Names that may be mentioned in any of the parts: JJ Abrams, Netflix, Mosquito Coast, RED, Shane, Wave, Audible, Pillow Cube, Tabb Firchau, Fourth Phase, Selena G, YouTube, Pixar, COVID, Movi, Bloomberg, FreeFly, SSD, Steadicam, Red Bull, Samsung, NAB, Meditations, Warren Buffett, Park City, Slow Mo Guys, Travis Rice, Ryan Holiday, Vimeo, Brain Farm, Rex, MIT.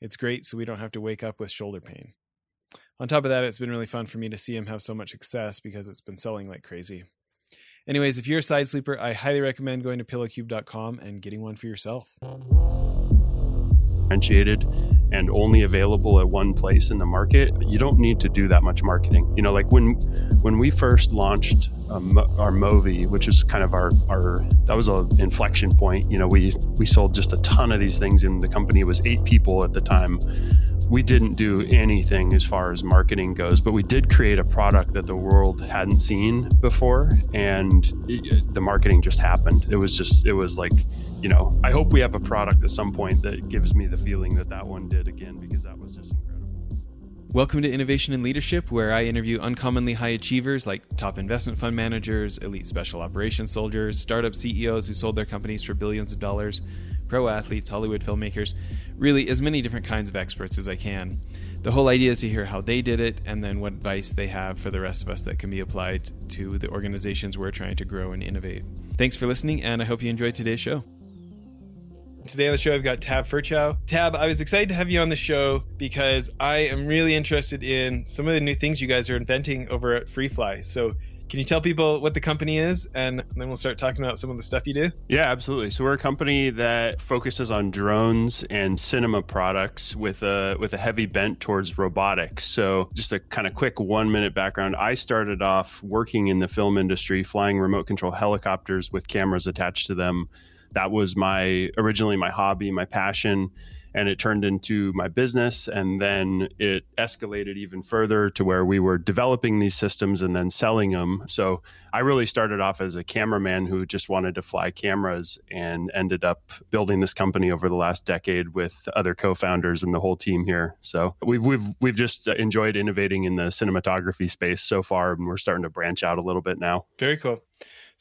it's great so we don't have to wake up with shoulder pain. On top of that, it's been really fun for me to see him have so much success because it's been selling like crazy. Anyways, if you're a side sleeper, I highly recommend going to pillowcube.com and getting one for yourself. Differentiated and only available at one place in the market, you don't need to do that much marketing. You know, like when we first launched our Movi, which is kind of our that was an inflection point. You know, we sold just a ton of these things, and the company was 8 people at the time. We didn't do anything as far as marketing goes, but we did create a product that the world hadn't seen before, and the marketing just happened. It was like, you know, I hope we have a product at some point that gives me the feeling that that one did again, because that was just incredible. Welcome to Innovation and Leadership, where I interview uncommonly high achievers like top investment fund managers, elite special operations soldiers, startup CEOs who sold their companies for billions of dollars, pro athletes, Hollywood filmmakers, really as many different kinds of experts as I can. The whole idea is to hear how they did it and then what advice they have for the rest of us that can be applied to the organizations we're trying to grow and innovate. Thanks for listening, and I hope you enjoyed today's show. Today on the show, I've got Tabb Firchau. Tabb, I was excited to have you on the show because I am really interested in some of the new things you guys are inventing over at FreeFly. So can you tell people what the company is, and then we'll start talking about some of the stuff you do? Yeah, absolutely. So we're a company that focuses on drones and cinema products with a heavy bent towards robotics. So just a kind of quick 1-minute background. I started off working in the film industry, flying remote control helicopters with cameras attached to them. That was originally my hobby, my passion, and it turned into my business. And then it escalated even further to where we were developing these systems and then selling them. So I really started off as a cameraman who just wanted to fly cameras, and ended up building this company over the last decade with other co-founders and the whole team here. So we've just enjoyed innovating in the cinematography space so far, and we're starting to branch out a little bit now. Very cool.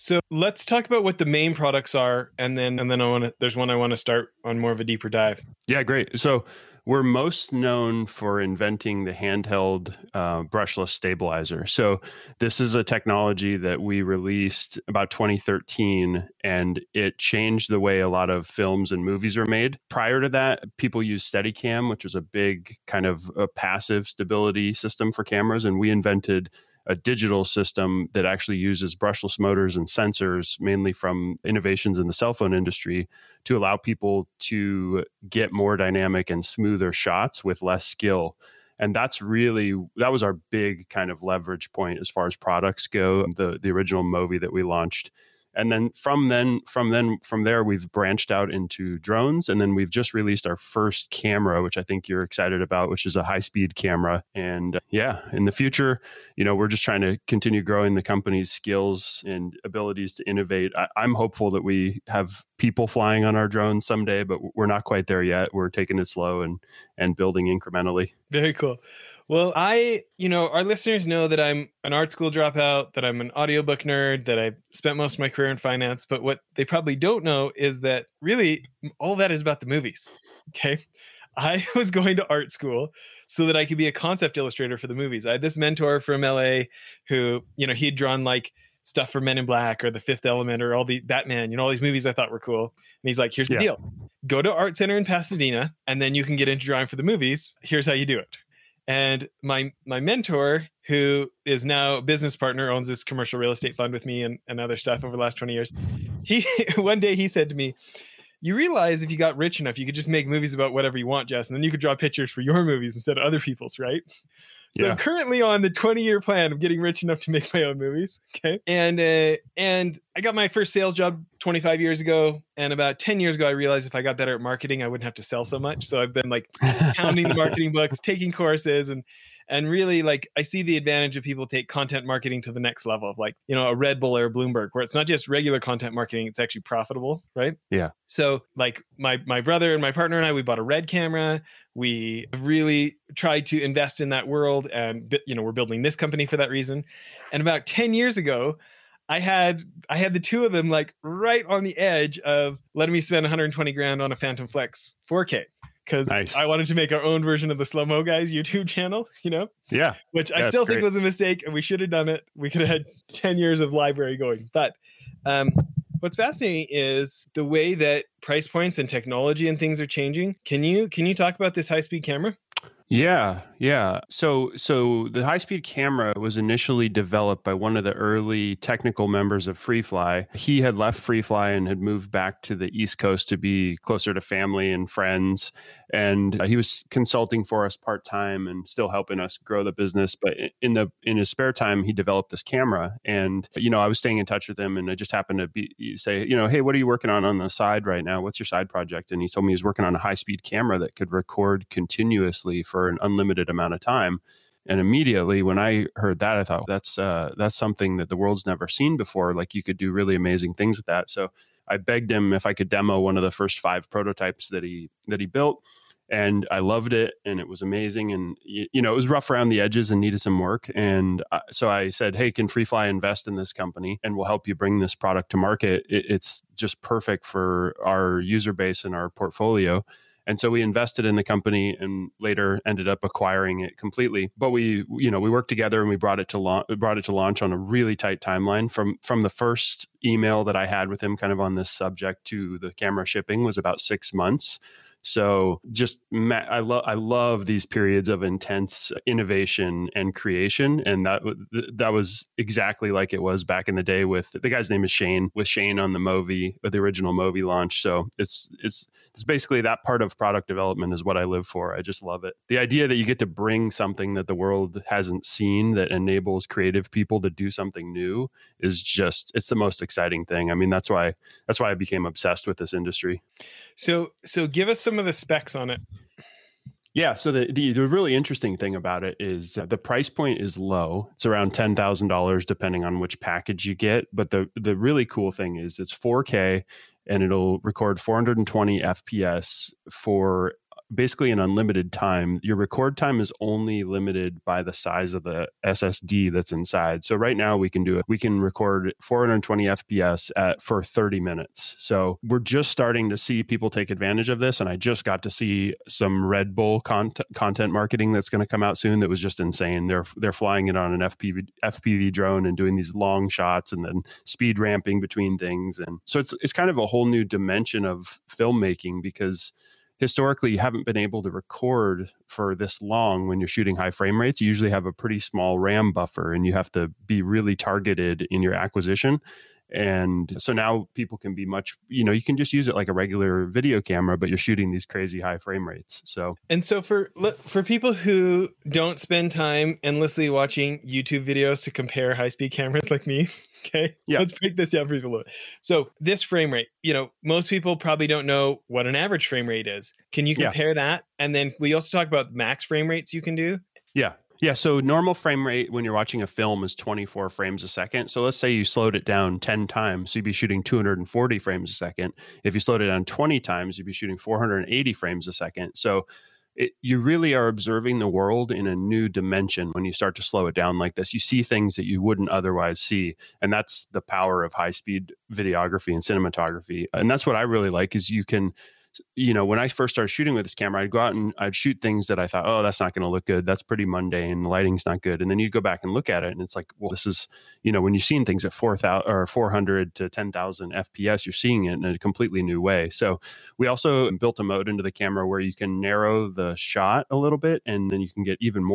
So let's talk about what the main products are, and then there's one I want to start on more of a deeper dive. Yeah, great. So we're most known for inventing the handheld brushless stabilizer. So this is a technology that we released about 2013, and it changed the way a lot of films and movies are made. Prior to that, people used Steadicam, which was a big kind of a passive stability system for cameras, and we invented a digital system that actually uses brushless motors and sensors, mainly from innovations in the cell phone industry, to allow people to get more dynamic and smoother shots with less skill. And that was our big kind of leverage point as far as products go, the original Movi that we launched. And then from there, we've branched out into drones. And then we've just released our first camera, which I think you're excited about, which is a high-speed camera. And in the future, you know, we're just trying to continue growing the company's skills and abilities to innovate. I'm hopeful that we have people flying on our drones someday, but we're not quite there yet. We're taking it slow and building incrementally. Very cool. Well, our listeners know that I'm an art school dropout, that I'm an audiobook nerd, that I spent most of my career in finance. But what they probably don't know is that really all that is about the movies. Okay. I was going to art school so that I could be a concept illustrator for the movies. I had this mentor from LA who, you know, he had drawn like stuff for Men in Black or The Fifth Element or all the Batman, you know, all these movies I thought were cool. And he's like, here's the deal. Go to Art Center in Pasadena and then you can get into drawing for the movies. Here's how you do it. And my mentor, who is now a business partner, owns this commercial real estate fund with me and other stuff over the last 20 years. One day he said to me, you realize if you got rich enough, you could just make movies about whatever you want, Jess. And then you could draw pictures for your movies instead of other people's, right? So I'm currently on the 20-year plan of getting rich enough to make my own movies. Okay. And I got my first sales job 25 years ago. And about 10 years ago, I realized if I got better at marketing, I wouldn't have to sell so much. So I've been like pounding the marketing books, taking courses, and And really, like, I see the advantage of people take content marketing to the next level of, like, you know, a Red Bull or a Bloomberg, where it's not just regular content marketing, it's actually profitable, right? Yeah. So like my brother and my partner and I, we bought a Red camera. We really tried to invest in that world. And, you know, we're building this company for that reason. And about 10 years ago, I had the two of them like right on the edge of letting me spend $120,000 on a Phantom Flex 4K. Because nice. I wanted to make our own version of the Slow Mo Guys YouTube channel, you know? Yeah. Which I still think was a mistake, and we should have done it. We could have had 10 years of library going. But what's fascinating is the way that price points and technology and things are changing. Can you talk about this high-speed camera? Yeah. So the high-speed camera was initially developed by one of the early technical members of FreeFly. He had left FreeFly and had moved back to the East Coast to be closer to family and friends. And he was consulting for us part-time and still helping us grow the business. But in his spare time, he developed this camera. And, you know, I was staying in touch with him, and I just happened to say, you know, hey, what are you working on the side right now? What's your side project? And he told me he's working on a high-speed camera that could record continuously for an unlimited amount of time. And immediately when I heard that, I thought that's something that the world's never seen before. Like, you could do really amazing things with that. So I begged him if I could demo one of the first 5 prototypes that he built. And I loved it, and it was amazing. And, you know, it was rough around the edges and needed some work. And so I said, hey, can FreeFly invest in this company, and we'll help you bring this product to market? It's just perfect for our user base and our portfolio. And so we invested in the company and later ended up acquiring it completely. But we worked together, and we brought it to launch on a really tight timeline. From the first email that I had with him kind of on this subject to the camera shipping was about 6 months. So just I love these periods of intense innovation and creation, and that was exactly like it was back in the day with the guy's name is Shane, with Shane on the Movi, or the original Movi launch. So it's basically that part of product development is what I live for. I just love it. The idea that you get to bring something that the world hasn't seen that enables creative people to do something new is just, it's the most exciting thing. I mean, that's why I became obsessed with this industry. So give us some of the specs on it. Yeah. So the really interesting thing about it is the price point is low. It's around $10,000 depending on which package you get. But the really cool thing is it's 4K, and it'll record 420 FPS for basically an unlimited time. Your record time is only limited by the size of the SSD that's inside. So right now we can record 420 FPS for 30 minutes. So we're just starting to see people take advantage of this. And I just got to see some Red Bull content marketing that's going to come out soon. That was just insane. They're flying it on an FPV drone and doing these long shots and then speed ramping between things. And so it's kind of a whole new dimension of filmmaking, because historically, you haven't been able to record for this long when you're shooting high frame rates. You usually have a pretty small RAM buffer, and you have to be really targeted in your acquisition. And so now people can be much, you know, you can just use it like a regular video camera, but you're shooting these crazy high frame rates. So for people who don't spend time endlessly watching YouTube videos to compare high-speed cameras like me, okay, yeah, let's break this down for people. So this frame rate, you know, most people probably don't know what an average frame rate is. Can you compare that? And then we also talk about max frame rates you can do. Yeah. So normal frame rate when you're watching a film is 24 frames a second. So let's say you slowed it down 10 times. So you'd be shooting 240 frames a second. If you slowed it down 20 times, you'd be shooting 480 frames a second. So you really are observing the world in a new dimension when you start to slow it down like this. You see things that you wouldn't otherwise see. And that's the power of high-speed videography and cinematography. And that's what I really like is you can... You know, when I first started shooting with this camera, I'd go out and I'd shoot things that I thought, oh, that's not going to look good. That's pretty mundane. The lighting's not good. And then you go back and look at it, and it's like, well, this is, you know, when you're seeing things at 4,000 or 400 to 10,000 FPS, you're seeing it in a completely new way. So we also built a mode into the camera where you can narrow the shot a little bit, and then you can get even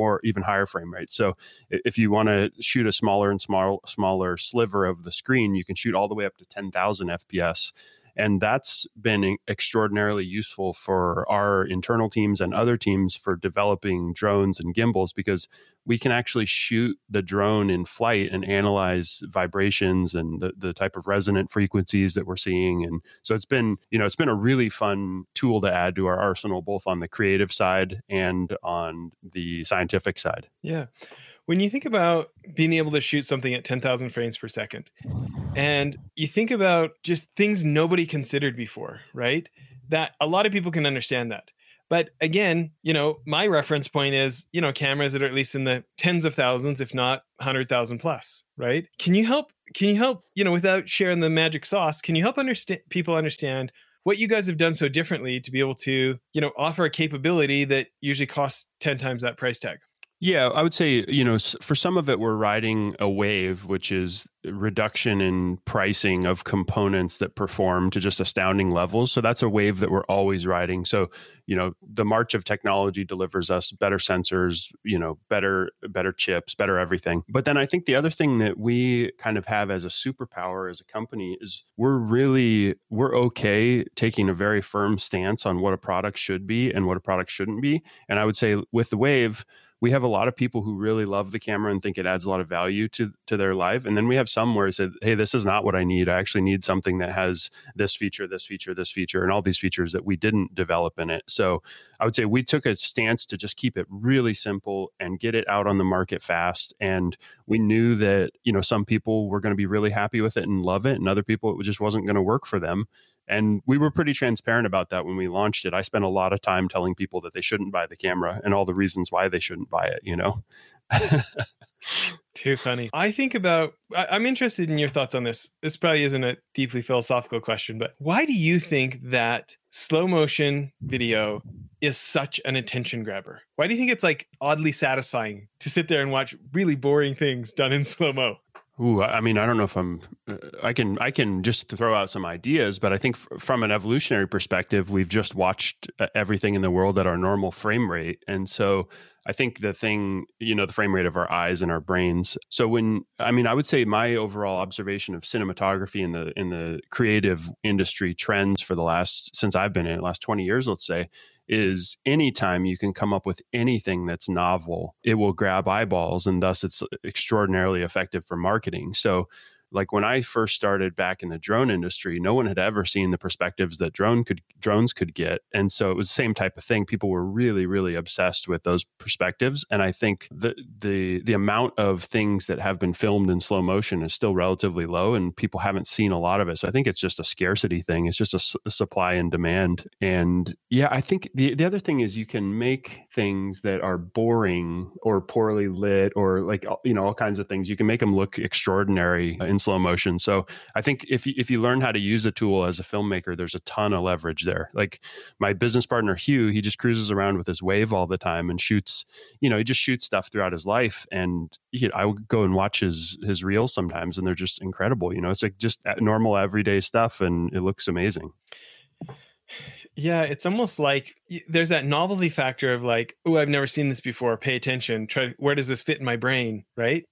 higher frame rates. So if you want to shoot a smaller and smaller sliver of the screen, you can shoot all the way up to 10,000 FPS. And that's been extraordinarily useful for our internal teams and other teams for developing drones and gimbals, because we can actually shoot the drone in flight and analyze vibrations and the type of resonant frequencies that we're seeing. And so it's been, you know, it's been a really fun tool to add to our arsenal, both on the creative side and on the scientific side. Yeah. When you think about being able to shoot something at 10,000 frames per second, and you think about just things nobody considered before, right? That a lot of people can understand that. But again, you know, my reference point is, you know, cameras that are at least in the tens of thousands, if not 100,000 plus, right? Can you help, you know, without sharing the magic sauce, can you help people understand what you guys have done so differently to be able to, you know, offer a capability that usually costs 10 times that price tag? Yeah, I would say, you know, for some of it, we're riding a wave, which is reduction in pricing of components that perform to just astounding levels. So that's a wave that we're always riding. So, you know, the march of technology delivers us better sensors, you know, better chips, better everything. But then I think the other thing that we kind of have as a superpower as a company is we're okay taking a very firm stance on what a product should be and what a product shouldn't be. And I would say with the Wave, we have a lot of people who really love the camera and think it adds a lot of value to their life. And then we have some where it said, hey, this is not what I need. I actually need something that has this feature, and all these features that we didn't develop in it. So I would say we took a stance to just keep it really simple and get it out on the market fast. And we knew that, you know, some people were going to be really happy with it and love it, and other people, it just wasn't going to work for them. And we were pretty transparent about that when we launched it. I spent a lot of time telling people that they shouldn't buy the camera and all the reasons why they shouldn't buy it, you know? Too funny. I think about, I'm interested in your thoughts on this. This probably isn't a deeply philosophical question, but why do you think that slow motion video is such an attention grabber? Why do you think it's like oddly satisfying to sit there and watch really boring things done in slow-mo? Ooh, I mean, I don't know if I can just throw out some ideas, but I think from an evolutionary perspective, we've just watched everything in the world at our normal frame rate. And so I think the thing, you know, the frame rate of our eyes and our brains. So I would say my overall observation of cinematography and in the creative industry trends since I've been in it, last 20 years, let's say, is anytime you can come up with anything that's novel, it will grab eyeballs, and thus it's extraordinarily effective for marketing. So like when I first started back in the drone industry, no one had ever seen the perspectives that drones could get. And so it was the same type of thing. People were really, really obsessed with those perspectives. And I think the amount of things that have been filmed in slow motion is still relatively low, and people haven't seen a lot of it. So I think it's just a scarcity thing. It's just a supply and demand. And yeah, I think the other thing is you can make things that are boring or poorly lit or, like, you know, all kinds of things. You can make them look extraordinary in slow motion. So I think if you learn how to use a tool as a filmmaker, there's a ton of leverage there. Like my business partner, Hugh, he just cruises around with his Wave all the time and shoots, you know, he just shoots stuff throughout his life. And I would go and watch his reels sometimes, and they're just incredible. You know, it's like just normal everyday stuff, and it looks amazing. Yeah, it's almost like there's that novelty factor of like, oh, I've never seen this before. Pay attention. Where does this fit in my brain? Right.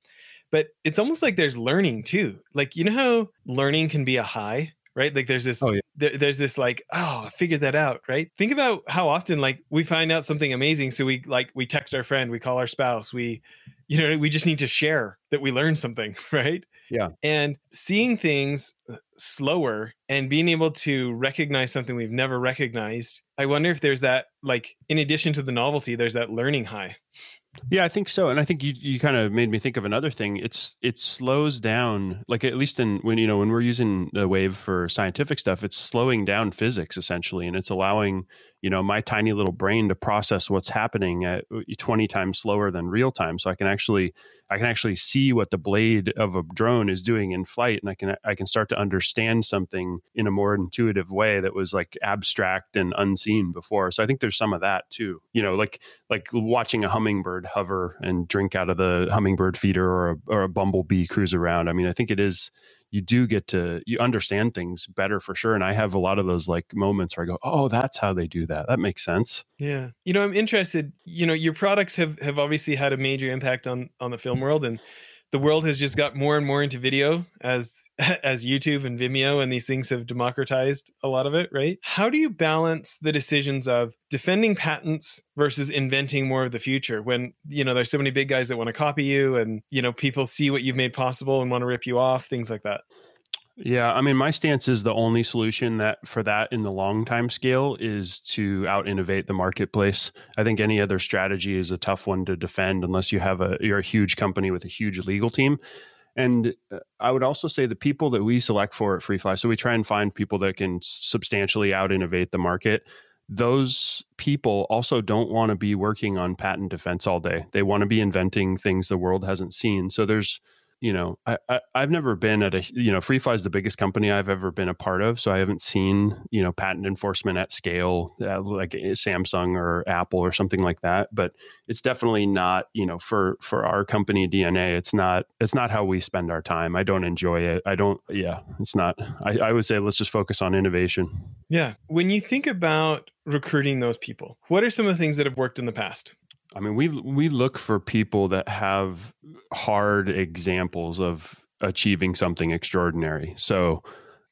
But it's almost like there's learning too. Like, you know how learning can be a high, right? Like there's this, there's this like, oh, I figured that out, right? Think about how often like we find out something amazing. So we text our friend, we call our spouse, we just need to share that we learned something, right? Yeah. And seeing things slower and being able to recognize something we've never recognized. I wonder if there's that, like, in addition to the novelty, there's that learning high. Yeah, I think so. And I think you kind of made me think of another thing. It slows down, like at least when we're using the Wave for scientific stuff, it's slowing down physics essentially. And it's allowing, you know, my tiny little brain to process what's happening at 20 times slower than real time. So I can actually see what the blade of a drone is doing in flight. And I can start to understand something in a more intuitive way that was like abstract and unseen before. So I think there's some of that too, you know, like watching a hummingbird hover and drink out of the hummingbird feeder or a bumblebee cruise around. I mean, I think it is, you understand things better for sure. And I have a lot of those like moments where I go, oh, that's how they do that. That makes sense. Yeah. You know, I'm interested, you know, your products have obviously had a major impact on the film world, and the world has just got more and more into video as YouTube and Vimeo and these things have democratized a lot of it, right? How do you balance the decisions of defending patents versus inventing more of the future when, you know, there's so many big guys that want to copy you and, you know, people see what you've made possible and want to rip you off, things like that? Yeah, I mean, my stance is the only solution for that in the long time scale is to out-innovate the marketplace. I think any other strategy is a tough one to defend unless you have you're a huge company with a huge legal team. And I would also say the people that we select for at FreeFly, so we try and find people that can substantially out-innovate the market. Those people also don't want to be working on patent defense all day. They want to be inventing things the world hasn't seen. So there's, you know, I've never been at a, you know, FreeFly is the biggest company I've ever been a part of. So I haven't seen, you know, patent enforcement at scale, like Samsung or Apple or something like that. But it's definitely not, you know, for our company DNA, it's not how we spend our time. I don't enjoy it. I would say, let's just focus on innovation. Yeah. When you think about recruiting those people, what are some of the things that have worked in the past? I mean, we look for people that have hard examples of achieving something extraordinary. So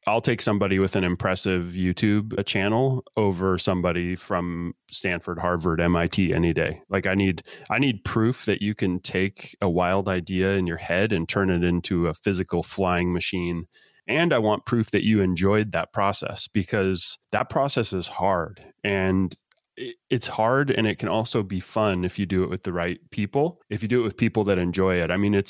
I'll take somebody with an impressive YouTube channel over somebody from Stanford, Harvard, MIT any day. Like I need proof that you can take a wild idea in your head and turn it into a physical flying machine. And I want proof that you enjoyed that process, because that process is hard. And it's hard, and it can also be fun if you do it with the right people, if you do it with people that enjoy it. I mean,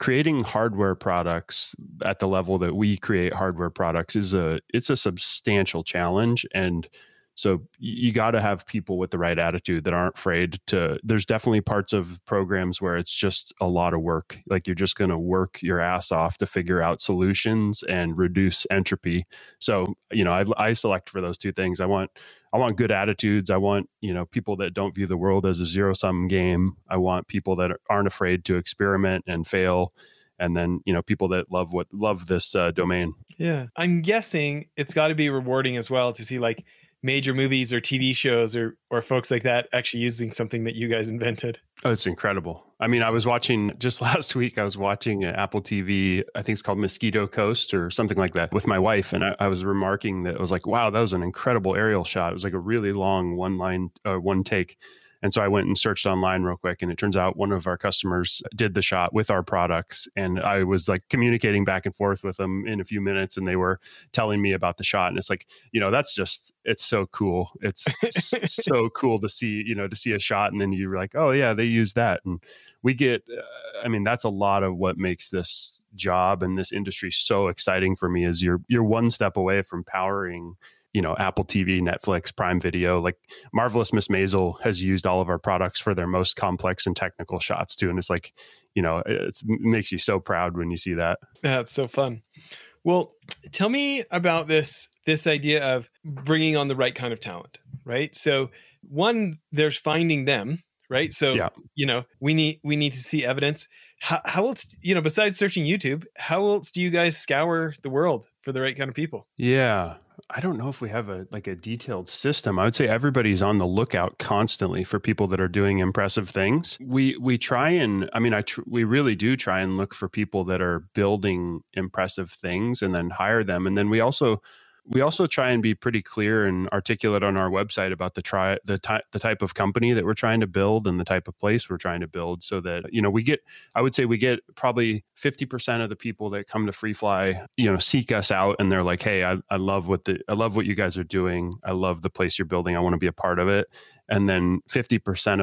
creating hardware products at the level that we create hardware products it's a substantial challenge. And so you got to have people with the right attitude that aren't afraid to, there's definitely parts of programs where it's just a lot of work. Like you're just going to work your ass off to figure out solutions and reduce entropy. So, you know, I select for those two things. I want good attitudes. I want, you know, people that don't view the world as a zero-sum game. I want people that aren't afraid to experiment and fail. And then, you know, people that love this domain. Yeah. I'm guessing it's got to be rewarding as well to see like major movies or TV shows or folks like that actually using something that you guys invented. Oh, it's incredible. I mean, I was watching just last week, an Apple TV, I think it's called Mosquito Coast or something like that, with my wife. And I was remarking that I was like, wow, that was an incredible aerial shot. It was like a really long one take. And so I went and searched online real quick. And it turns out one of our customers did the shot with our products. And I was like communicating back and forth with them in a few minutes. And they were telling me about the shot. And it's like, you know, that's just, it's so cool. It's so cool to see, you know, to see a shot. And then you're like, oh yeah, they use that. And we get, I mean, that's a lot of what makes this job and this industry so exciting for me, is you're one step away from powering, you know, Apple TV, Netflix, Prime Video. Like Marvelous Miss Maisel has used all of our products for their most complex and technical shots too. And it's like, you know, it makes you so proud when you see that. Yeah, it's so fun. Well, tell me about this idea of bringing on the right kind of talent, right? So one, there's finding them, right? So, yeah, you know, we need to see evidence. How else, you know, besides searching YouTube, how else do you guys scour the world for the right kind of people? Yeah. I don't know if we have a detailed system. I would say everybody's on the lookout constantly for people that are doing impressive things. We try and, I mean, we really do try and look for people that are building impressive things and then hire them. And then we also try and be pretty clear and articulate on our website about the type of company that we're trying to build and the type of place we're trying to build, so that, you know, we get probably 50% of the people that come to FreeFly, you know, seek us out and they're like, hey, I love what you guys are doing. I love the place you're building. I want to be a part of it. And then 50%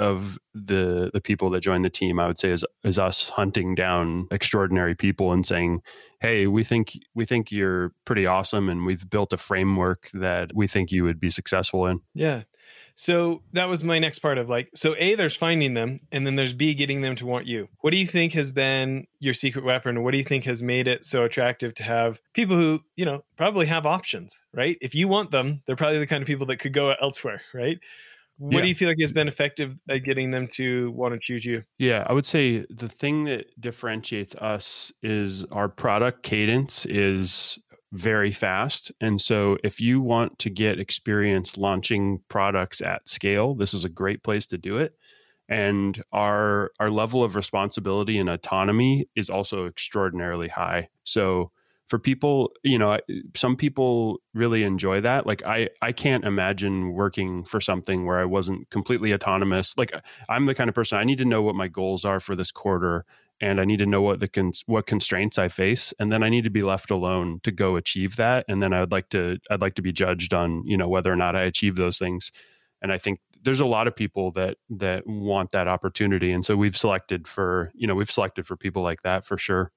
of the people that join the team, I would say, is us hunting down extraordinary people and saying, hey, we think you're pretty awesome, and we've built a framework that we think you would be successful in. Yeah. So that was my next part of like, so A, there's finding them, and then there's B, getting them to want you. What do you think has been your secret weapon? What do you think has made it so attractive to have people who, you know, probably have options, right? If you want them, they're probably the kind of people that could go elsewhere, right? What do you feel like has been effective at getting them to want to choose you? Yeah, I would say the thing that differentiates us is our product cadence is very fast. And so if you want to get experience launching products at scale, this is a great place to do it. And our level of responsibility and autonomy is also extraordinarily high. So for people, you know, some people really enjoy that. Like I can't imagine working for something where I wasn't completely autonomous. Like I'm the kind of person, I need to know what my goals are for this quarter, and I need to know what what constraints I face, and then I need to be left alone to go achieve that. And then I'd like to be judged on, you know, whether or not I achieve those things. And I think there's a lot of people that want that opportunity. And so we've selected for people like that for sure.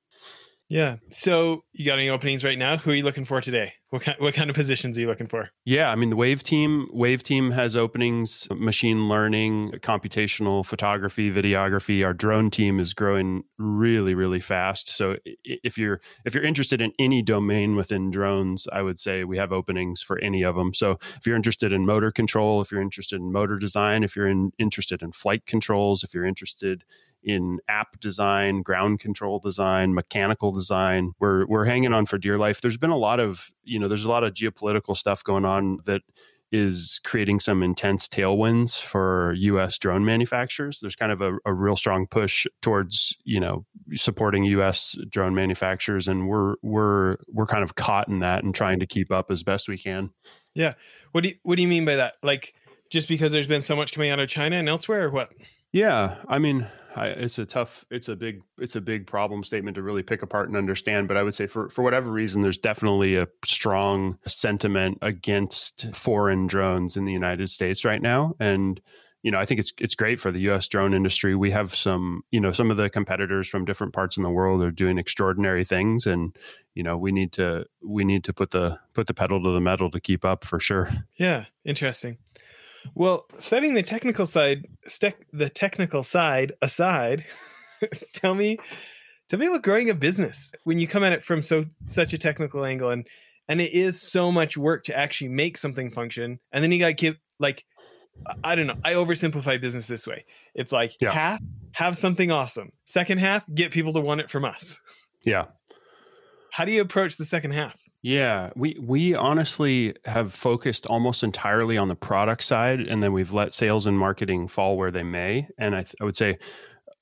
Yeah. So you got any openings right now? Who are you looking for today? What kind of positions are you looking for? Yeah. I mean, the Wave team has openings, machine learning, computational photography, videography. Our drone team is growing really, really fast. So if you're interested in any domain within drones, I would say we have openings for any of them. So if you're interested in motor control, if you're interested in motor design, if you're interested in flight controls, if you're interested in app design, ground control design, mechanical design, we're hanging on for dear life. There's been a lot of, you know, there's a lot of geopolitical stuff going on that is creating some intense tailwinds for U.S. drone manufacturers. There's kind of a real strong push towards, you know, supporting U.S. drone manufacturers, and we're kind of caught in that and trying to keep up as best we can. Yeah. What do you mean by that? Like just because there's been so much coming out of China and elsewhere, or what? Yeah, I mean, it's a big problem statement to really pick apart and understand. But I would say for whatever reason, there's definitely a strong sentiment against foreign drones in the United States right now. And, you know, I think it's great for the U.S. drone industry. We have some, you know, some of the competitors from different parts in the world are doing extraordinary things. And, you know, we need to put the pedal to the metal to keep up for sure. Yeah, interesting. Well, setting the technical side aside, tell me about growing a business when you come at it from such a technical angle, and it is so much work to actually make something function, and then you got to give, like, I don't know, I oversimplify business this way. It's like half, have something awesome. Second half, get people to want it from us. Yeah. How do you approach the second half? Yeah, we honestly have focused almost entirely on the product side, and then we've let sales and marketing fall where they may. And I would say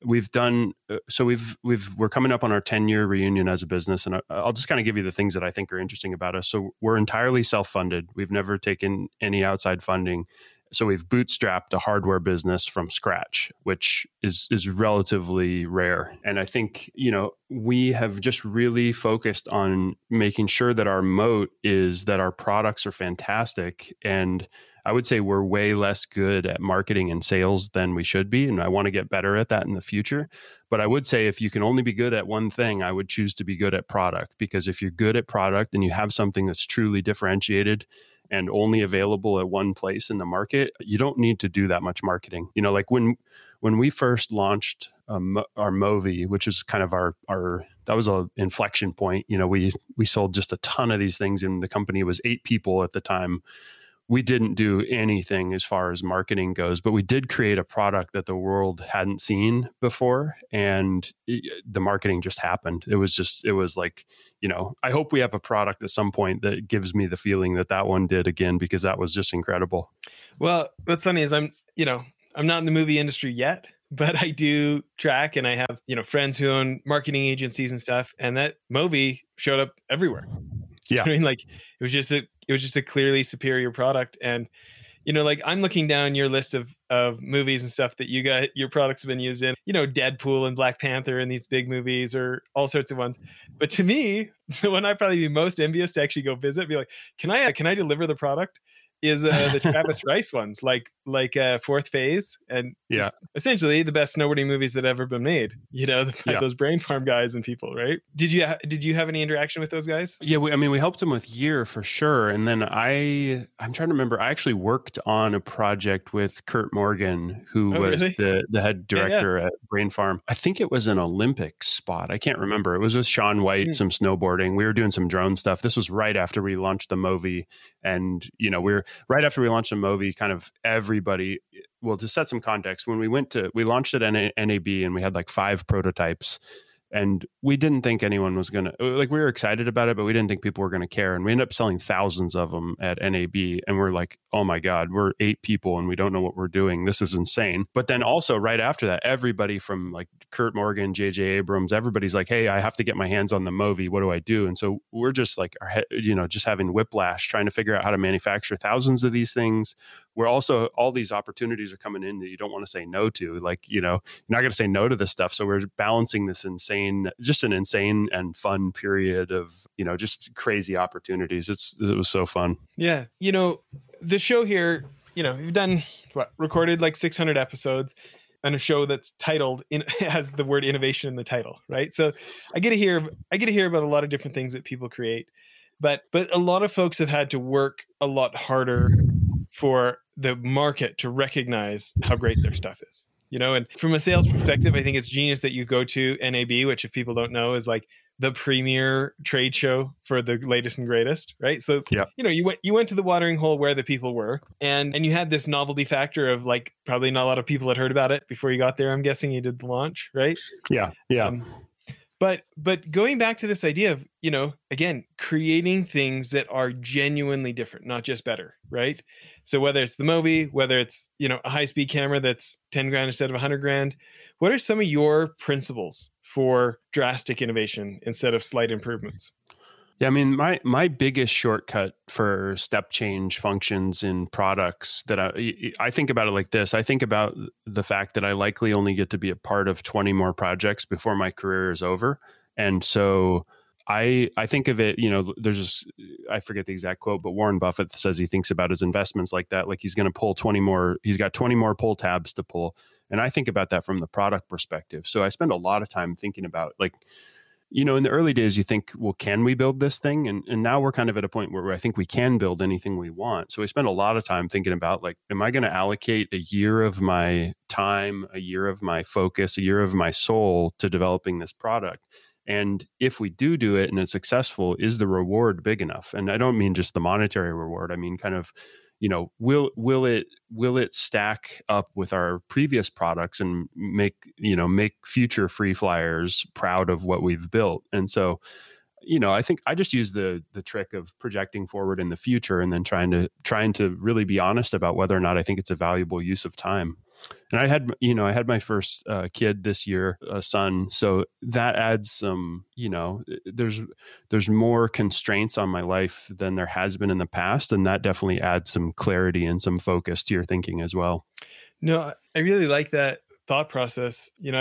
we've done, so we're coming up on our 10-year reunion as a business, and I'll just kind of give you the things that I think are interesting about us. So we're entirely self-funded. We've never taken any outside funding. So we've bootstrapped a hardware business from scratch, which is relatively rare. And I think, you know, we have just really focused on making sure that our moat is that our products are fantastic. And I would say we're way less good at marketing and sales than we should be. And I want to get better at that in the future. But I would say if you can only be good at one thing, I would choose to be good at product, because if you're good at product and you have something that's truly differentiated and only available at one place in the market, you don't need to do that much marketing. You know, like when we first launched our Movi, which is kind of our that was an inflection point. You know, we sold just a ton of these things, and the company was 8 people at the time. We didn't do anything as far as marketing goes, but we did create a product that the world hadn't seen before, and the marketing just happened. It was like, you know, I hope we have a product at some point that gives me the feeling that one did again, because that was just incredible. Well, what's funny is I'm not in the movie industry yet, but I do track, and I have, you know, friends who own marketing agencies and stuff, and that Movi showed up everywhere. Yeah. I mean, like it was just a clearly superior product. And, you know, like I'm looking down your list of movies and stuff that you got, your products have been used in, you know, Deadpool and Black Panther and these big movies or all sorts of ones. But to me, the one I'd probably be most envious to actually go visit, be like, can I deliver the product is the Travis Rice ones, like Fourth Phase. And just essentially the best snowboarding movies that ever been made, you know, by those Brain Farm guys and people, right? Did you have any interaction with those guys? Yeah, we helped them with Year for sure. And then I'm trying to remember, I actually worked on a project with Kurt Morgan, who was really? the head director at Brain Farm. I think it was an Olympic spot. I can't remember. It was with Sean White, some snowboarding. We were doing some drone stuff. This was right after we launched the Movi. And, you know, right after we launched the Movi, kind of everybody, well, to set some context, when we launched at NAB and we had like 5 prototypes, And we didn't think anyone was going to, like, we were excited about it, but we didn't think people were going to care. And we ended up selling thousands of them at NAB. And we're like, oh my God, we're 8 people and we don't know what we're doing. This is insane. But then also right after that, everybody from like Kurt Morgan, JJ Abrams, everybody's like, hey, I have to get my hands on the Movi. What do I do? And so we're just like, you know, just having whiplash, trying to figure out how to manufacture thousands of these things. We're also, all these opportunities are coming in that you don't want to say no to. Like, you know, you're not going to say no to this stuff. So we're balancing this insane and fun period of, you know, just crazy opportunities. It was so fun. Yeah. You know, the show here, you know, we've done recorded like 600 episodes on a show that's titled, has the word innovation in the title, right? So I get to hear about a lot of different things that people create, but a lot of folks have had to work a lot harder for the market to recognize how great their stuff is. You know, and from a sales perspective, I think it's genius that you go to NAB, which if people don't know is like the premier trade show for the latest and greatest, right? So, yeah. You know, you went to the watering hole where the people were, and you had this novelty factor of like, probably not a lot of people had heard about it before you got there. I'm guessing you did the launch, right? Yeah. Yeah. But going back to this idea of, you know, again, creating things that are genuinely different, not just better, right? So whether it's the Movi, whether it's, you know, a high-speed camera that's $10,000 instead of $100,000, what are some of your principles for drastic innovation instead of slight improvements? Yeah, I mean, my biggest shortcut for step change functions in products that I think about it like this. I think about the fact that I likely only get to be a part of 20 more projects before my career is over. And so I think of it, you know, I forget the exact quote, but Warren Buffett says he thinks about his investments like that. Like he's going to pull 20 more, he's got 20 more pull tabs to pull. And I think about that from the product perspective. So I spend a lot of time thinking about like, you know, in the early days, you think, well, can we build this thing? And now we're kind of at a point where I think we can build anything we want. So we spend a lot of time thinking about like, am I going to allocate a year of my time, a year of my focus, a year of my soul to developing this product? And if we do it and it's successful, is the reward big enough? And I don't mean just the monetary reward. I mean, kind of, you know, will it stack up with our previous products and make future free flyers proud of what we've built? And so, you know, I think I just use the trick of projecting forward in the future and then trying to really be honest about whether or not I think it's a valuable use of time. And I had my first kid this year, a son. So that adds some, you know, there's more constraints on my life than there has been in the past. And that definitely adds some clarity and some focus to your thinking as well. No, I really like that thought process. You know,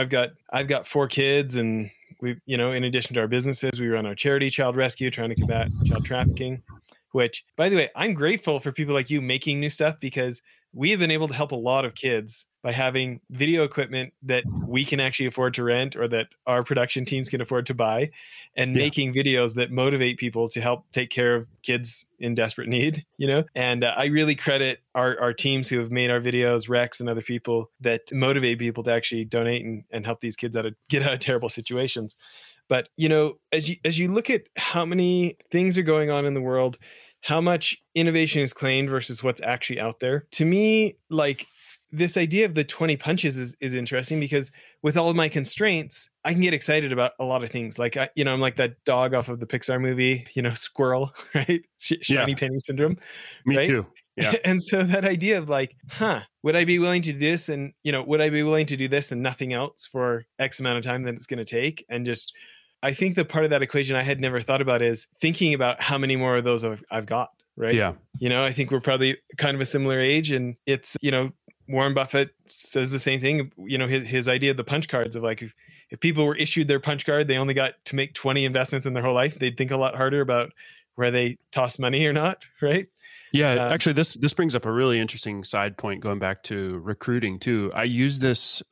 I've got 4 kids and we, you know, in addition to our businesses, we run our charity Child Rescue, trying to combat child trafficking, which by the way, I'm grateful for people like you making new stuff because we have been able to help a lot of kids by having video equipment that we can actually afford to rent or that our production teams can afford to buy and making videos that motivate people to help take care of kids in desperate need, you know? And I really credit our teams who have made our videos, Rex and other people that motivate people to actually donate and help these kids get out of terrible situations. But, you know, as you look at how many things are going on in the world, how much innovation is claimed versus what's actually out there. To me, like this idea of the 20 punches is interesting because with all of my constraints, I can get excited about a lot of things. Like, I'm like that dog off of the Pixar movie, you know, Squirrel, right? Shiny Penny Syndrome. Me right? too. Yeah. And so that idea of like, would I be willing to do this? And, you know, would I be willing to do this and nothing else for X amount of time that it's going to take? And just, I think the part of that equation I had never thought about is thinking about how many more of those I've got, right? Yeah. You know, I think we're probably kind of a similar age and it's, you know, Warren Buffett says the same thing, you know, his idea of the punch cards of like, if people were issued their punch card, they only got to make 20 investments in their whole life. They'd think a lot harder about where they toss money or not, right? Yeah, actually, this brings up a really interesting side point going back to recruiting too. I use this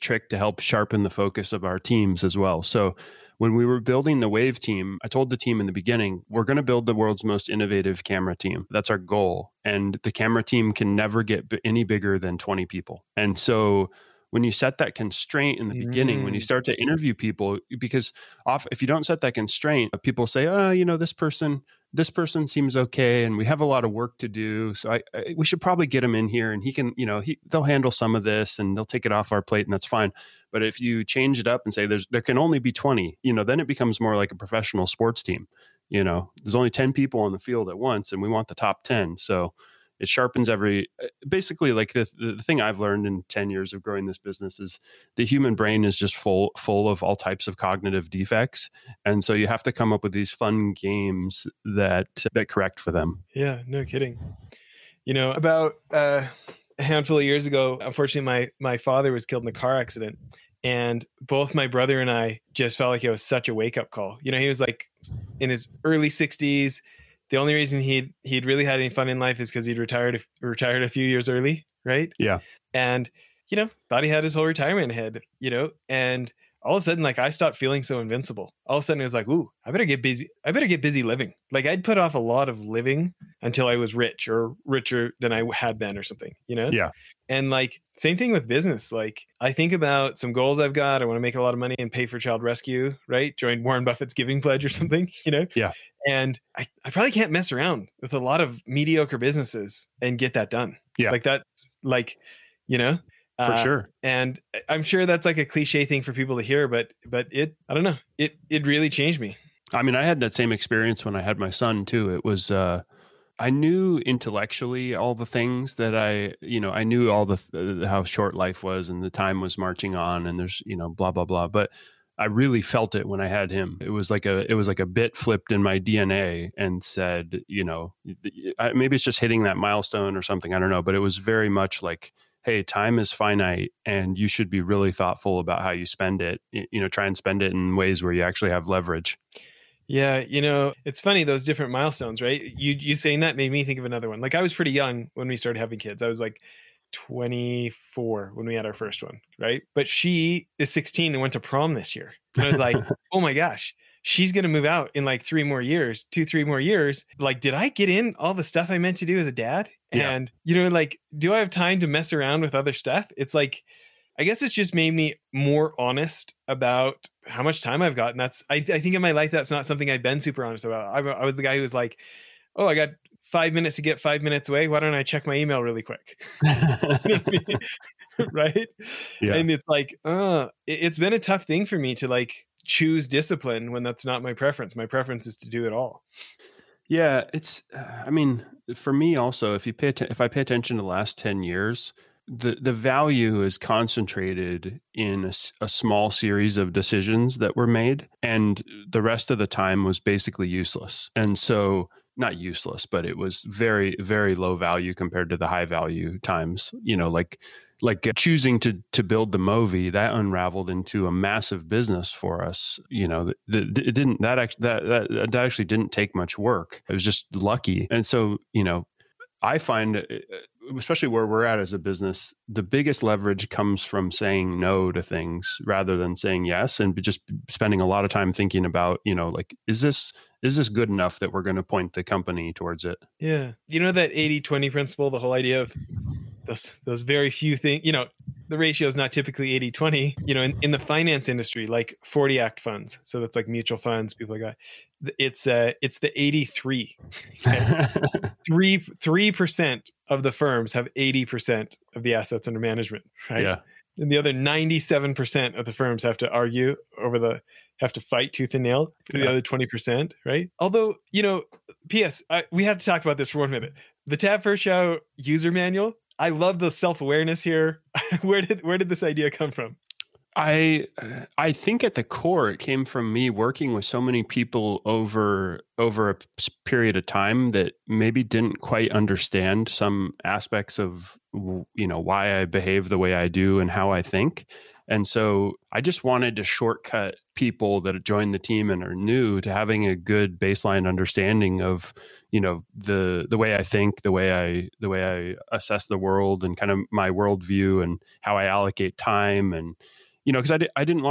trick to help sharpen the focus of our teams as well. So when we were building the Wave team, I told the team in the beginning, we're going to build the world's most innovative camera team. That's our goal. And the camera team can never get any bigger than 20 people. And so when you set that constraint in the beginning, when you start to interview people, because if you don't set that constraint, people say, oh, you know, this person seems okay, and we have a lot of work to do, so we should probably get him in here, and he can, you know, they'll handle some of this, and they'll take it off our plate, and that's fine. But if you change it up and say there can only be 20, you know, then it becomes more like a professional sports team. You know, there's only 10 people on the field at once, and we want the top 10. So it sharpens basically, like the thing I've learned in 10 years of growing this business is the human brain is just full of all types of cognitive defects. And so you have to come up with these fun games that correct for them. Yeah, no kidding. You know, about a handful of years ago, unfortunately, my father was killed in a car accident. And both my brother and I just felt like it was such a wake-up call. You know, he was like in his early 60s. The only reason he'd really had any fun in life is because he'd retired a few years early, right? Yeah. And, you know, thought he had his whole retirement ahead, you know, and all of a sudden, like, I stopped feeling so invincible. All of a sudden it was like, ooh, I better get busy. I better get busy living. Like, I'd put off a lot of living until I was rich or richer than I had been or something, you know? Yeah. And like, same thing with business. Like, I think about some goals I've got. I want to make a lot of money and pay for Child Rescue, right? Join Warren Buffett's giving pledge or something, you know? Yeah. And I probably can't mess around with a lot of mediocre businesses and get that done. Yeah. Like, that's like, you know, for sure. And I'm sure that's like a cliche thing for people to hear, but it, I don't know, it really changed me. I mean, I had that same experience when I had my son too. It was, I knew intellectually all the things that I knew all the how short life was and the time was marching on and there's, you know, blah, blah, blah. But I really felt it when I had him. It was like a bit flipped in my DNA and said, you know, maybe it's just hitting that milestone or something. I don't know. But it was very much like, hey, time is finite and you should be really thoughtful about how you spend it. You know, try and spend it in ways where you actually have leverage. Yeah. You know, it's funny, those different milestones, right? You saying that made me think of another one. Like, I was pretty young when we started having kids. I was like 24 when we had our first one, right? But she is 16 and went to prom this year. And I was like, oh my gosh, she's going to move out in like 3 more years. Like, did I get in all the stuff I meant to do as a dad? Yeah. And, you know, like, do I have time to mess around with other stuff? It's like, I guess it's just made me more honest about how much time I've got. And that's, I think in my life, that's not something I've been super honest about. I was the guy who was like, oh, I got 5 minutes to get 5 minutes away. Why don't I check my email really quick? Right. Yeah. And it's like, it's been a tough thing for me to like choose discipline when that's not my preference. My preference is to do it all. Yeah. It's, I mean, for me also, if I pay attention to the last 10 years, the value is concentrated in a small series of decisions that were made, and the rest of the time was basically useless. And so, not useless, but it was very, very low value compared to the high value times. You know, like choosing to build the Movi, that unraveled into a massive business for us. You know, that actually didn't take much work. It was just lucky. And so, you know, I find, especially where we're at as a business, the biggest leverage comes from saying no to things rather than saying yes, and just spending a lot of time thinking about, you know, like, is this good enough that we're going to point the company towards it? Yeah. You know, that 80-20 principle, the whole idea of those very few things, you know, the ratio is not typically 80-20, you know, in the finance industry, like 40 act funds. So that's like mutual funds, people like that. It's the 83. Okay? 3% of the firms have 80% of the assets under management, right? Yeah. And the other 97% of the firms have to argue have to fight tooth and nail for the other 20%, right? Although, you know, PS, we have to talk about this for 1 minute. The Tabb Firchau user manual, I love the self-awareness here. Where did this idea come from? I think at the core, it came from me working with so many people over a period of time that maybe didn't quite understand some aspects of, you know, why I behave the way I do and how I think. And so I just wanted to shortcut people that joined the team and are new to having a good baseline understanding of, you know, the way I think, the way I assess the world, and kind of my worldview and how I allocate time. And, you know, because I didn't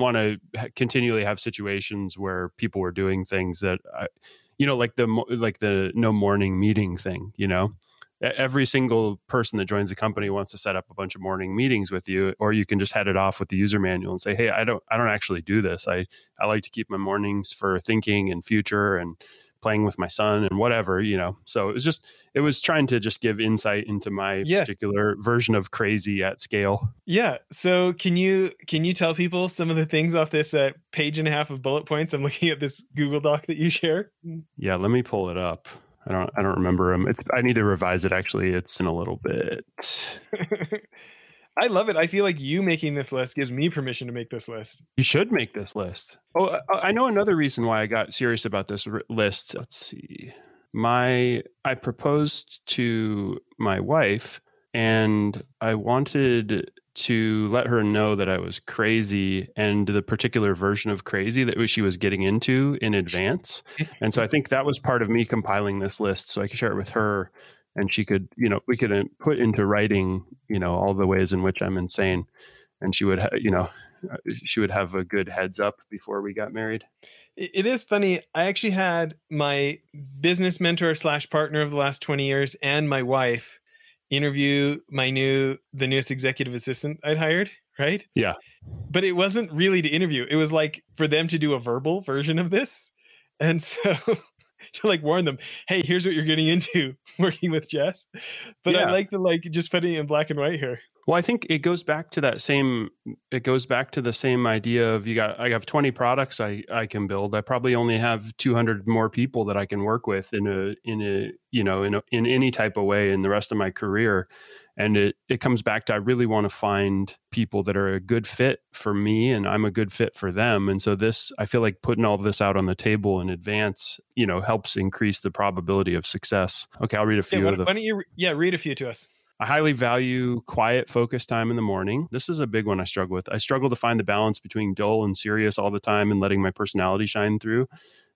want to continually have situations where people were doing things that, like the no morning meeting thing, you know. Every single person that joins the company wants to set up a bunch of morning meetings with you, or you can just head it off with the user manual and say, hey, I don't actually do this. I like to keep my mornings for thinking and future and playing with my son and whatever, you know. So it was trying to just give insight into my particular version of crazy at scale. Yeah. So can you tell people some of the things off this page and a half of bullet points? I'm looking at this Google Doc that you share. Yeah. Let me pull it up. I don't remember them. I need to revise it. Actually, it's in a little bit. I love it. I feel like you making this list gives me permission to make this list. You should make this list. Oh, I know another reason why I got serious about this list. Let's see. I proposed to my wife and I wanted to let her know that I was crazy and the particular version of crazy that she was getting into in advance. And so I think that was part of me compiling this list so I could share it with her and she could, you know, we could put into writing, you know, all the ways in which I'm insane. And she would, she would have a good heads up before we got married. It is funny. I actually had my business mentor / partner of the last 20 years and my wife interview the newest executive assistant I'd hired, right? Yeah. But it wasn't really to interview. It was like for them to do a verbal version of this. And so to like warn them, hey, here's what you're getting into working with Jess. But yeah. I like to just put it in black and white here. Well, I think it goes back to the same idea of I have 20 products I can build. I probably only have 200 more people that I can work with in any type of way in the rest of my career. And it comes back to, I really want to find people that are a good fit for me and I'm a good fit for them. And so I feel like putting all this out on the table in advance, you know, helps increase the probability of success. Okay. I'll read a few of them. Why don't you read a few to us? I highly value quiet, focused time in the morning. This is a big one I struggle with. I struggle to find the balance between dull and serious all the time and letting my personality shine through.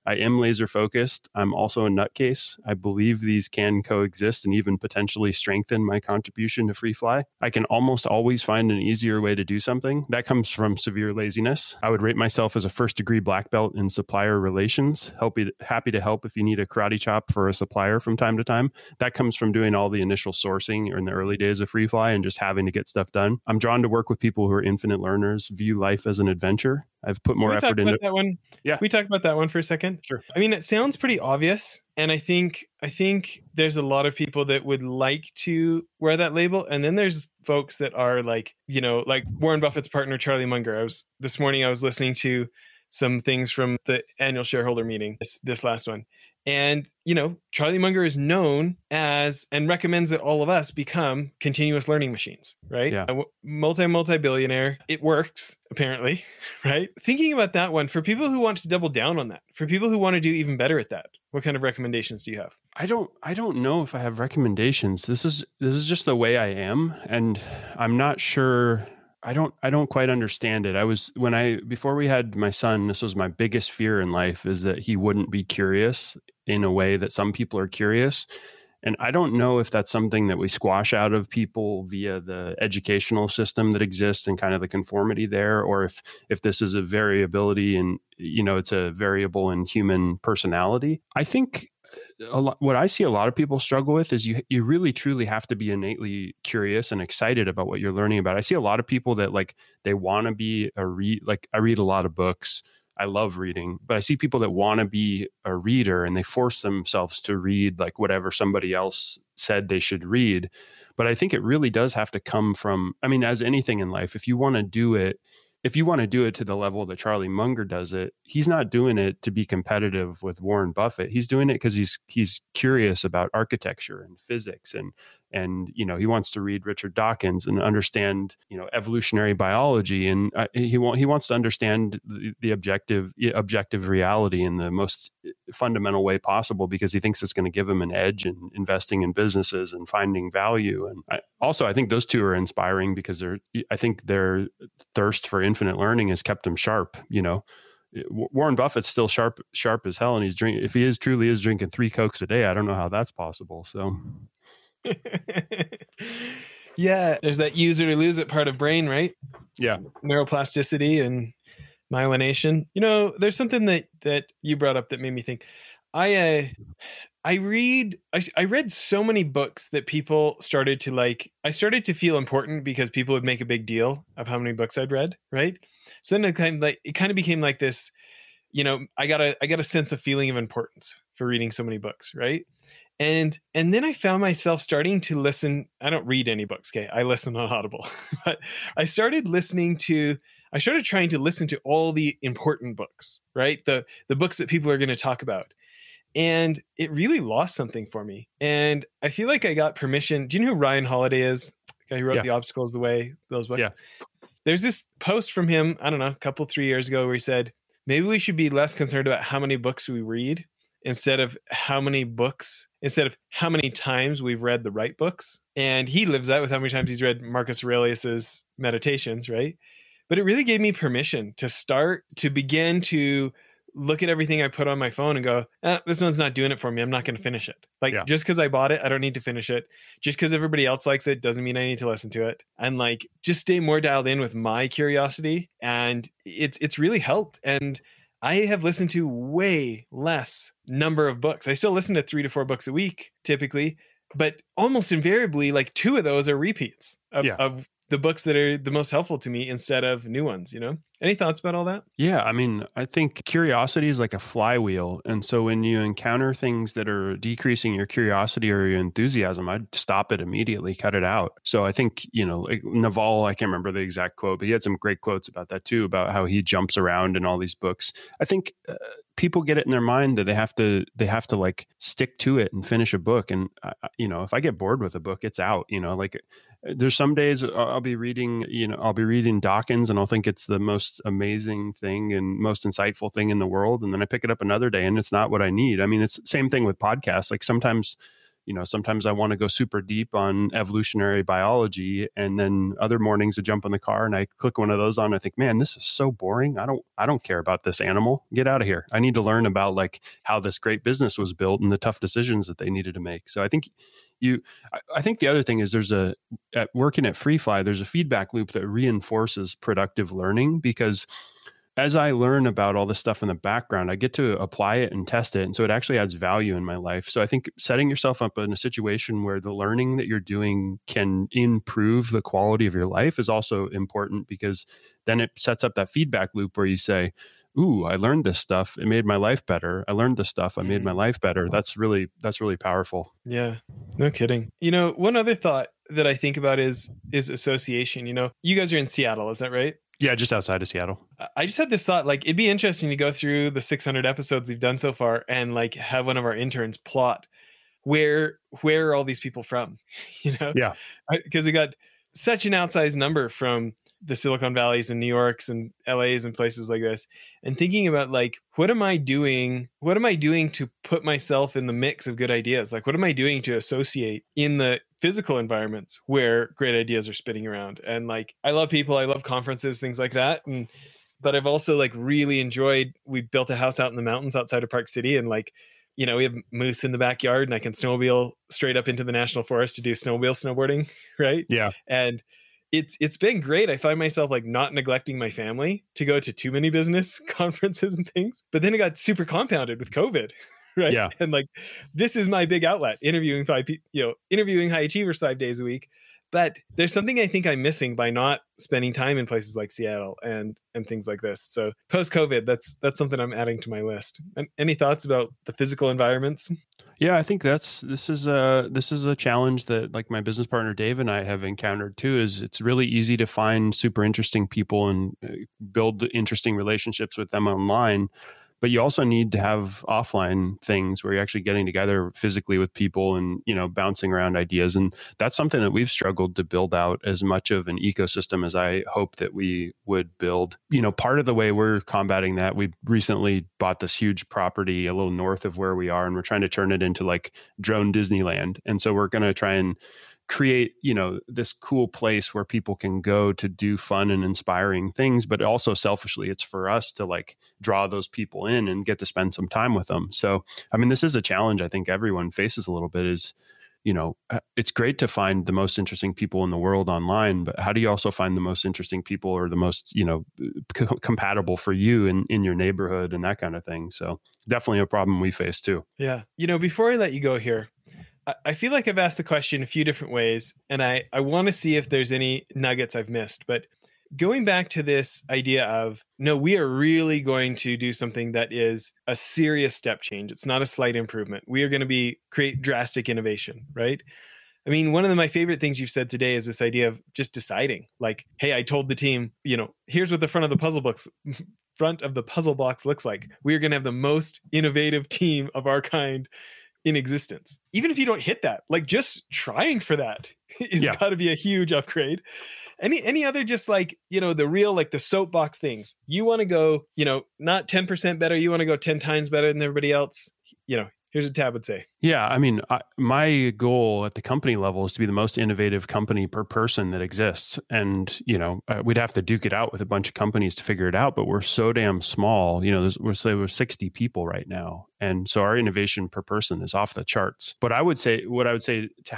I am laser focused. I'm also a nutcase. I believe these can coexist and even potentially strengthen my contribution to FreeFly. I can almost always find an easier way to do something. That comes from severe laziness. I would rate myself as a first-degree black belt in supplier relations. Happy to help if you need a karate chop for a supplier from time to time. That comes from doing all the initial sourcing in the early days of FreeFly and just having to get stuff done. I'm drawn to work with people who are infinite learners, view life as an adventure. I've put more effort into that one. Yeah. We talked about that one for a second. Sure. I mean, it sounds pretty obvious. And I think there's a lot of people that would like to wear that label. And then there's folks that are like, you know, like Warren Buffett's partner, Charlie Munger. This morning, I was listening to some things from the annual shareholder meeting, this last one. And, you know, Charlie Munger is known as and recommends that all of us become continuous learning machines, right? Yeah. A multi-billionaire. It works, apparently, right? Thinking about that one, for people who want to double down on that, for people who want to do even better at that, what kind of recommendations do you have? I don't know if I have recommendations. This is just the way I am. And I'm not sure. I don't quite understand it. Before we had my son, this was my biggest fear in life, is that he wouldn't be curious in a way that some people are curious. And I don't know if that's something that we squash out of people via the educational system that exists and kind of the conformity there, or if this is a variability and, you know, it's a variable in human personality. I think what I see a lot of people struggle with is you really truly have to be innately curious and excited about what you're learning about. I see a lot of people that they want to be I read a lot of books. I love reading, but I see people that want to be a reader and they force themselves to read whatever somebody else said they should read. But I think it really does have to come from, I mean, as anything in life, if you want to do it to the level that Charlie Munger does it, he's not doing it to be competitive with Warren Buffett. He's doing it because he's curious about architecture and physics and you know, he wants to read Richard Dawkins and understand, you know, evolutionary biology, and he wants to understand the objective reality in the most fundamental way possible because he thinks it's going to give him an edge in investing in businesses and finding value. And I think those two are inspiring because their thirst for infinite learning has kept them sharp. You know, Warren Buffett's still sharp as hell, and he's drinking. If he truly is drinking 3 Cokes a day, I don't know how that's possible. So. Yeah, there's that use it or lose it part of brain, right? Yeah, neuroplasticity and myelination. You know, there's something that you brought up that made me think. I I read so many books that people started to like, I started to feel important because people would make a big deal of how many books I'd read. Right. So then it kind of became like this, you know, I got a sense of feeling of importance for reading so many books. Right. And then I found myself starting to listen. I don't read any books. Okay. I listen on Audible, but I started trying to listen to all the important books, right? The books that people are going to talk about. And it really lost something for me. And I feel like I got permission. Do you know who Ryan Holiday is? The guy who wrote The Obstacle Is the Way, those books. Yeah. There's this post from him, I don't know, a couple, 3 years ago where he said, maybe we should be less concerned about how many books we read instead of how many times we've read the right books. And he lives that with how many times he's read Marcus Aurelius's Meditations, right? But it really gave me permission to begin to look at everything I put on my phone and go, this one's not doing it for me. I'm not going to finish it. Just because I bought it, I don't need to finish it. Just because everybody else likes it doesn't mean I need to listen to it. And just stay more dialed in with my curiosity. And it's really helped. And I have listened to way less number of books. I still listen to 3 to 4 books a week typically, but almost invariably, 2 of those are repeats of the books that are the most helpful to me instead of new ones, you know? Any thoughts about all that? Yeah. I mean, I think curiosity is like a flywheel. And so when you encounter things that are decreasing your curiosity or your enthusiasm, I'd stop it immediately, cut it out. So I think, Naval, I can't remember the exact quote, but he had some great quotes about that too, about how he jumps around in all these books. I think people get it in their mind that they have to stick to it and finish a book. And, if I get bored with a book, it's out, there's some days I'll be reading Dawkins and I'll think it's the most amazing thing and most insightful thing in the world. And then I pick it up another day and it's not what I need. I mean, it's the same thing with podcasts. Sometimes I want to go super deep on evolutionary biology, and then other mornings I jump in the car and I click one of those on. I think, man, this is so boring. I don't care about this animal. Get out of here. I need to learn about how this great business was built and the tough decisions that they needed to make. So I think the other thing is working at FreeFly, there's a feedback loop that reinforces productive learning, because as I learn about all this stuff in the background, I get to apply it and test it. And so it actually adds value in my life. So I think setting yourself up in a situation where the learning that you're doing can improve the quality of your life is also important, because then it sets up that feedback loop where you say, ooh, I learned this stuff. It made my life better. I learned this stuff. I made my life better. That's really powerful. Yeah. No kidding. One other thought that I think about is association. You guys are in Seattle. Is that right? Yeah, just outside of Seattle. I just had this thought, it'd be interesting to go through the 600 episodes we've done so far and have one of our interns plot where are all these people from, Yeah. Because we got such an outsized number from the Silicon Valleys and New Yorks and LAs and places like this. And thinking about what am I doing? What am I doing to put myself in the mix of good ideas? What am I doing to associate in the physical environments where great ideas are spinning around? And I love people, I love conferences, things like that. But I've also really enjoyed, we built a house out in the mountains outside of Park City, and we have moose in the backyard, and I can snowmobile straight up into the national forest to do snowboarding. Right. Yeah. And it's been great. I find myself not neglecting my family to go to too many business conferences and things, but then it got super compounded with COVID. Right. Yeah. And this is my big outlet, interviewing high achievers 5 days a week. But there's something I think I'm missing by not spending time in places like Seattle and things like this. So post COVID, that's something I'm adding to my list. And any thoughts about the physical environments? Yeah, I think this is a challenge that my business partner Dave and I have encountered too. Is it's really easy to find super interesting people and build interesting relationships with them online. But you also need to have offline things where you're actually getting together physically with people and, bouncing around ideas. And that's something that we've struggled to build out as much of an ecosystem as I hope that we would build. Part of the way we're combating that, we recently bought this huge property a little north of where we are, and we're trying to turn it into drone Disneyland. And so we're going to try and create, this cool place where people can go to do fun and inspiring things, but also selfishly, it's for us to draw those people in and get to spend some time with them. So, I mean, this is a challenge I think everyone faces a little bit, is you know, it's great to find the most interesting people in the world online, but how do you also find the most interesting people or the most, you know, compatible for you in your neighborhood and that kind of thing? So definitely a problem we face too. Yeah. You know, before I let you go here, I feel like I've asked the question a few different ways, and I want to see if there's any nuggets I've missed, but going back to this idea of, no, we are really going to do something that is a serious step change. It's not a slight improvement. We are going to create drastic innovation, right? I mean, one of my favorite things you've said today is this idea of just deciding, like, hey, I told the team, you know, here's what the front of the puzzle box looks like. We are going to have the most innovative team of our kind in existence. Even if you don't hit that, like just trying for that is got to be a huge upgrade. Any other just like, you know, the real, like the soapbox things, you want to go, you know, not 10% better. You want to go 10 times better than everybody else. You know, here's what Tabb would say. Yeah. I mean, my goal at the company level is to be the most innovative company per person that exists. And, you know, we'd have to duke it out with a bunch of companies to figure it out, but we're so damn small. You know, we're 60 people right now. And so our innovation per person is off the charts. But what I would say to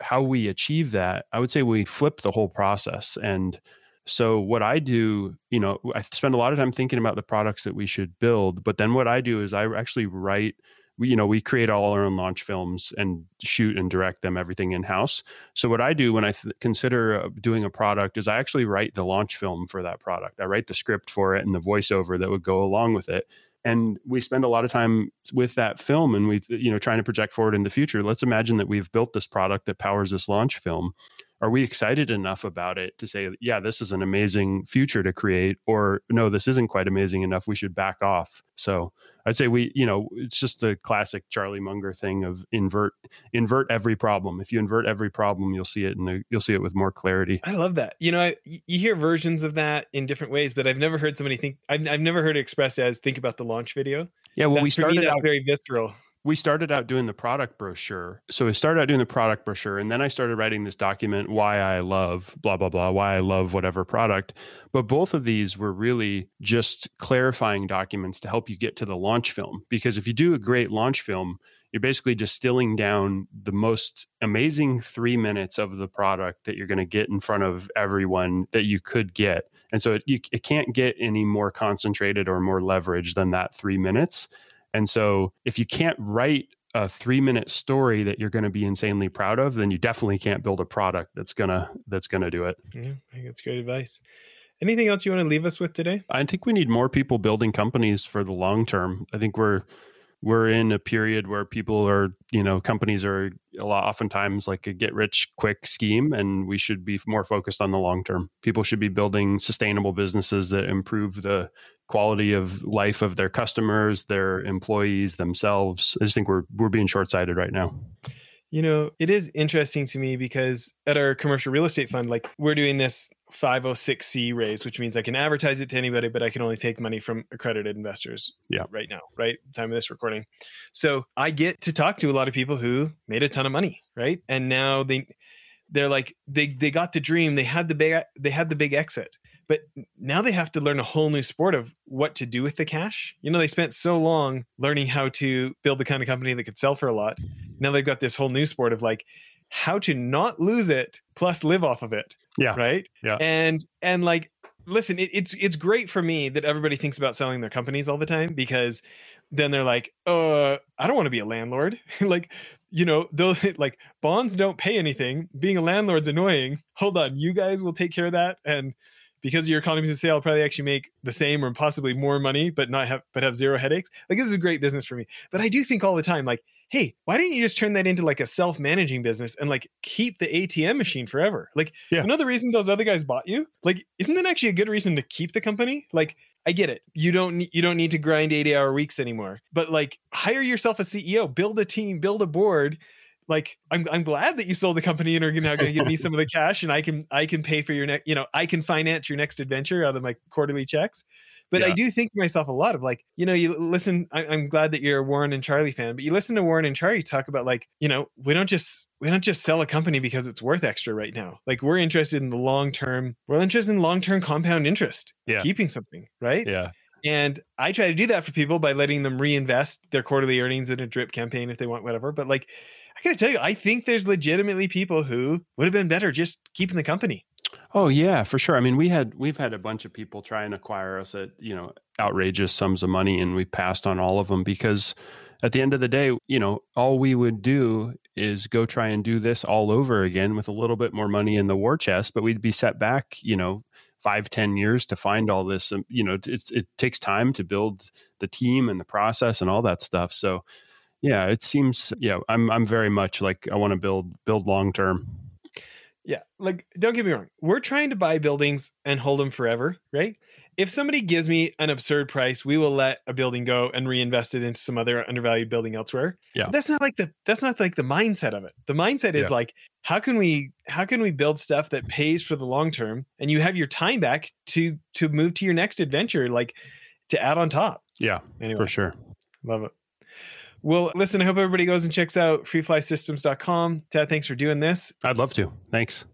how we achieve that, I would say we flip the whole process. And so what I do, you know, I spend a lot of time thinking about the products that we should build. But then what I do is I actually write... We create all our own launch films and shoot and direct them, everything in-house. So what I do when I consider doing a product is I actually write the launch film for that product. I write the script for it and the voiceover that would go along with it. And we spend a lot of time with that film and we, you know, trying to project forward in the future. Let's imagine that we've built this product that powers this launch film. Are we excited enough about it to say, yeah, this is an amazing future to create, or no, this isn't quite amazing enough. We should back off. So I'd say we, you know, it's just the classic Charlie Munger thing of invert every problem. If you invert every problem, you'll see it and you'll see it with more clarity. I love that. You know, you hear versions of that in different ways, but I've never heard somebody think, I've never heard it expressed as think about the launch video. Yeah. Well, we started out very visceral. We started out doing the product brochure. And then I started writing this document, why I love blah, blah, blah, why I love whatever product. But both of these were really just clarifying documents to help you get to the launch film. Because if you do a great launch film, you're basically distilling down the most amazing 3 minutes of the product that you're going to get in front of everyone that you could get. And so it can't get any more concentrated or more leverage than that 3 minutes. And so if you can't write a 3-minute story that you're going to be insanely proud of, then you definitely can't build a product that's going to do it. Yeah, I think that's great advice. Anything else you want to leave us with today? I think we need more people building companies for the long term. I think we're in a period where people are, you know, companies are oftentimes like a get rich quick scheme, and we should be more focused on the long term. People should be building sustainable businesses that improve the quality of life of their customers, their employees, themselves. I just think we're being short-sighted right now. You know, it is interesting to me because at our commercial real estate fund, like we're doing this 506C raise, which means I can advertise it to anybody, but I can only take money from accredited investors right now, right? Time of this recording. So I get to talk to a lot of people who made a ton of money, right? And now they're like, they got the dream, they had the big exit, but now they have to learn a whole new sport of what to do with the cash. You know, they spent so long learning how to build the kind of company that could sell for a lot. Now they've got this whole new sport of like how to not lose it plus live off of it. Yeah. Right. Yeah. And like, listen, it's great for me that everybody thinks about selling their companies all the time, because then they're like, I don't want to be a landlord. Like, you know, those like bonds don't pay anything. Being a landlord's annoying. Hold on. You guys will take care of that. And because of your economies of scale, I'll probably actually make the same or possibly more money, but have zero headaches. Like, this is a great business for me. But I do think all the time, like, hey, why didn't you just turn that into like a self-managing business and like keep the ATM machine forever? Like another reason those other guys bought you, like, isn't that actually a good reason to keep the company? Like, I get it. You don't need to grind 80-hour weeks anymore, but like hire yourself a CEO, build a team, build a board. Like, I'm glad that you sold the company and are now going to give me some of the cash, and I can pay for your next, you know, I can finance your next adventure out of my quarterly checks. But I do think to myself a lot of like, you know, you listen, I'm glad that you're a Warren and Charlie fan, but you listen to Warren and Charlie talk about like, you know, we don't just sell a company because it's worth extra right now. Like, we're interested in the long term. We're interested in long-term compound interest, keeping something, right? Yeah. And I try to do that for people by letting them reinvest their quarterly earnings in a drip campaign if they want, whatever. But like, I gotta tell you, I think there's legitimately people who would have been better just keeping the company. Oh yeah, for sure. I mean, we've had a bunch of people try and acquire us at, you know, outrageous sums of money, and we passed on all of them because at the end of the day, you know, all we would do is go try and do this all over again with a little bit more money in the war chest, but we'd be set back, you know, 5-10 years to find all this. And, you know, it takes time to build the team and the process and all that stuff. So yeah, it seems, yeah, I'm very much like, I want to build long-term. Yeah. Like, don't get me wrong. We're trying to buy buildings and hold them forever, right? If somebody gives me an absurd price, we will let a building go and reinvest it into some other undervalued building elsewhere. Yeah. That's not like the mindset of it. The mindset is like, how can we build stuff that pays for the long-term, and you have your time back to move to your next adventure, like to add on top. Yeah, anyway, for sure. Love it. Well, listen, I hope everybody goes and checks out freeflysystems.com. Tad, thanks for doing this. I'd love to. Thanks.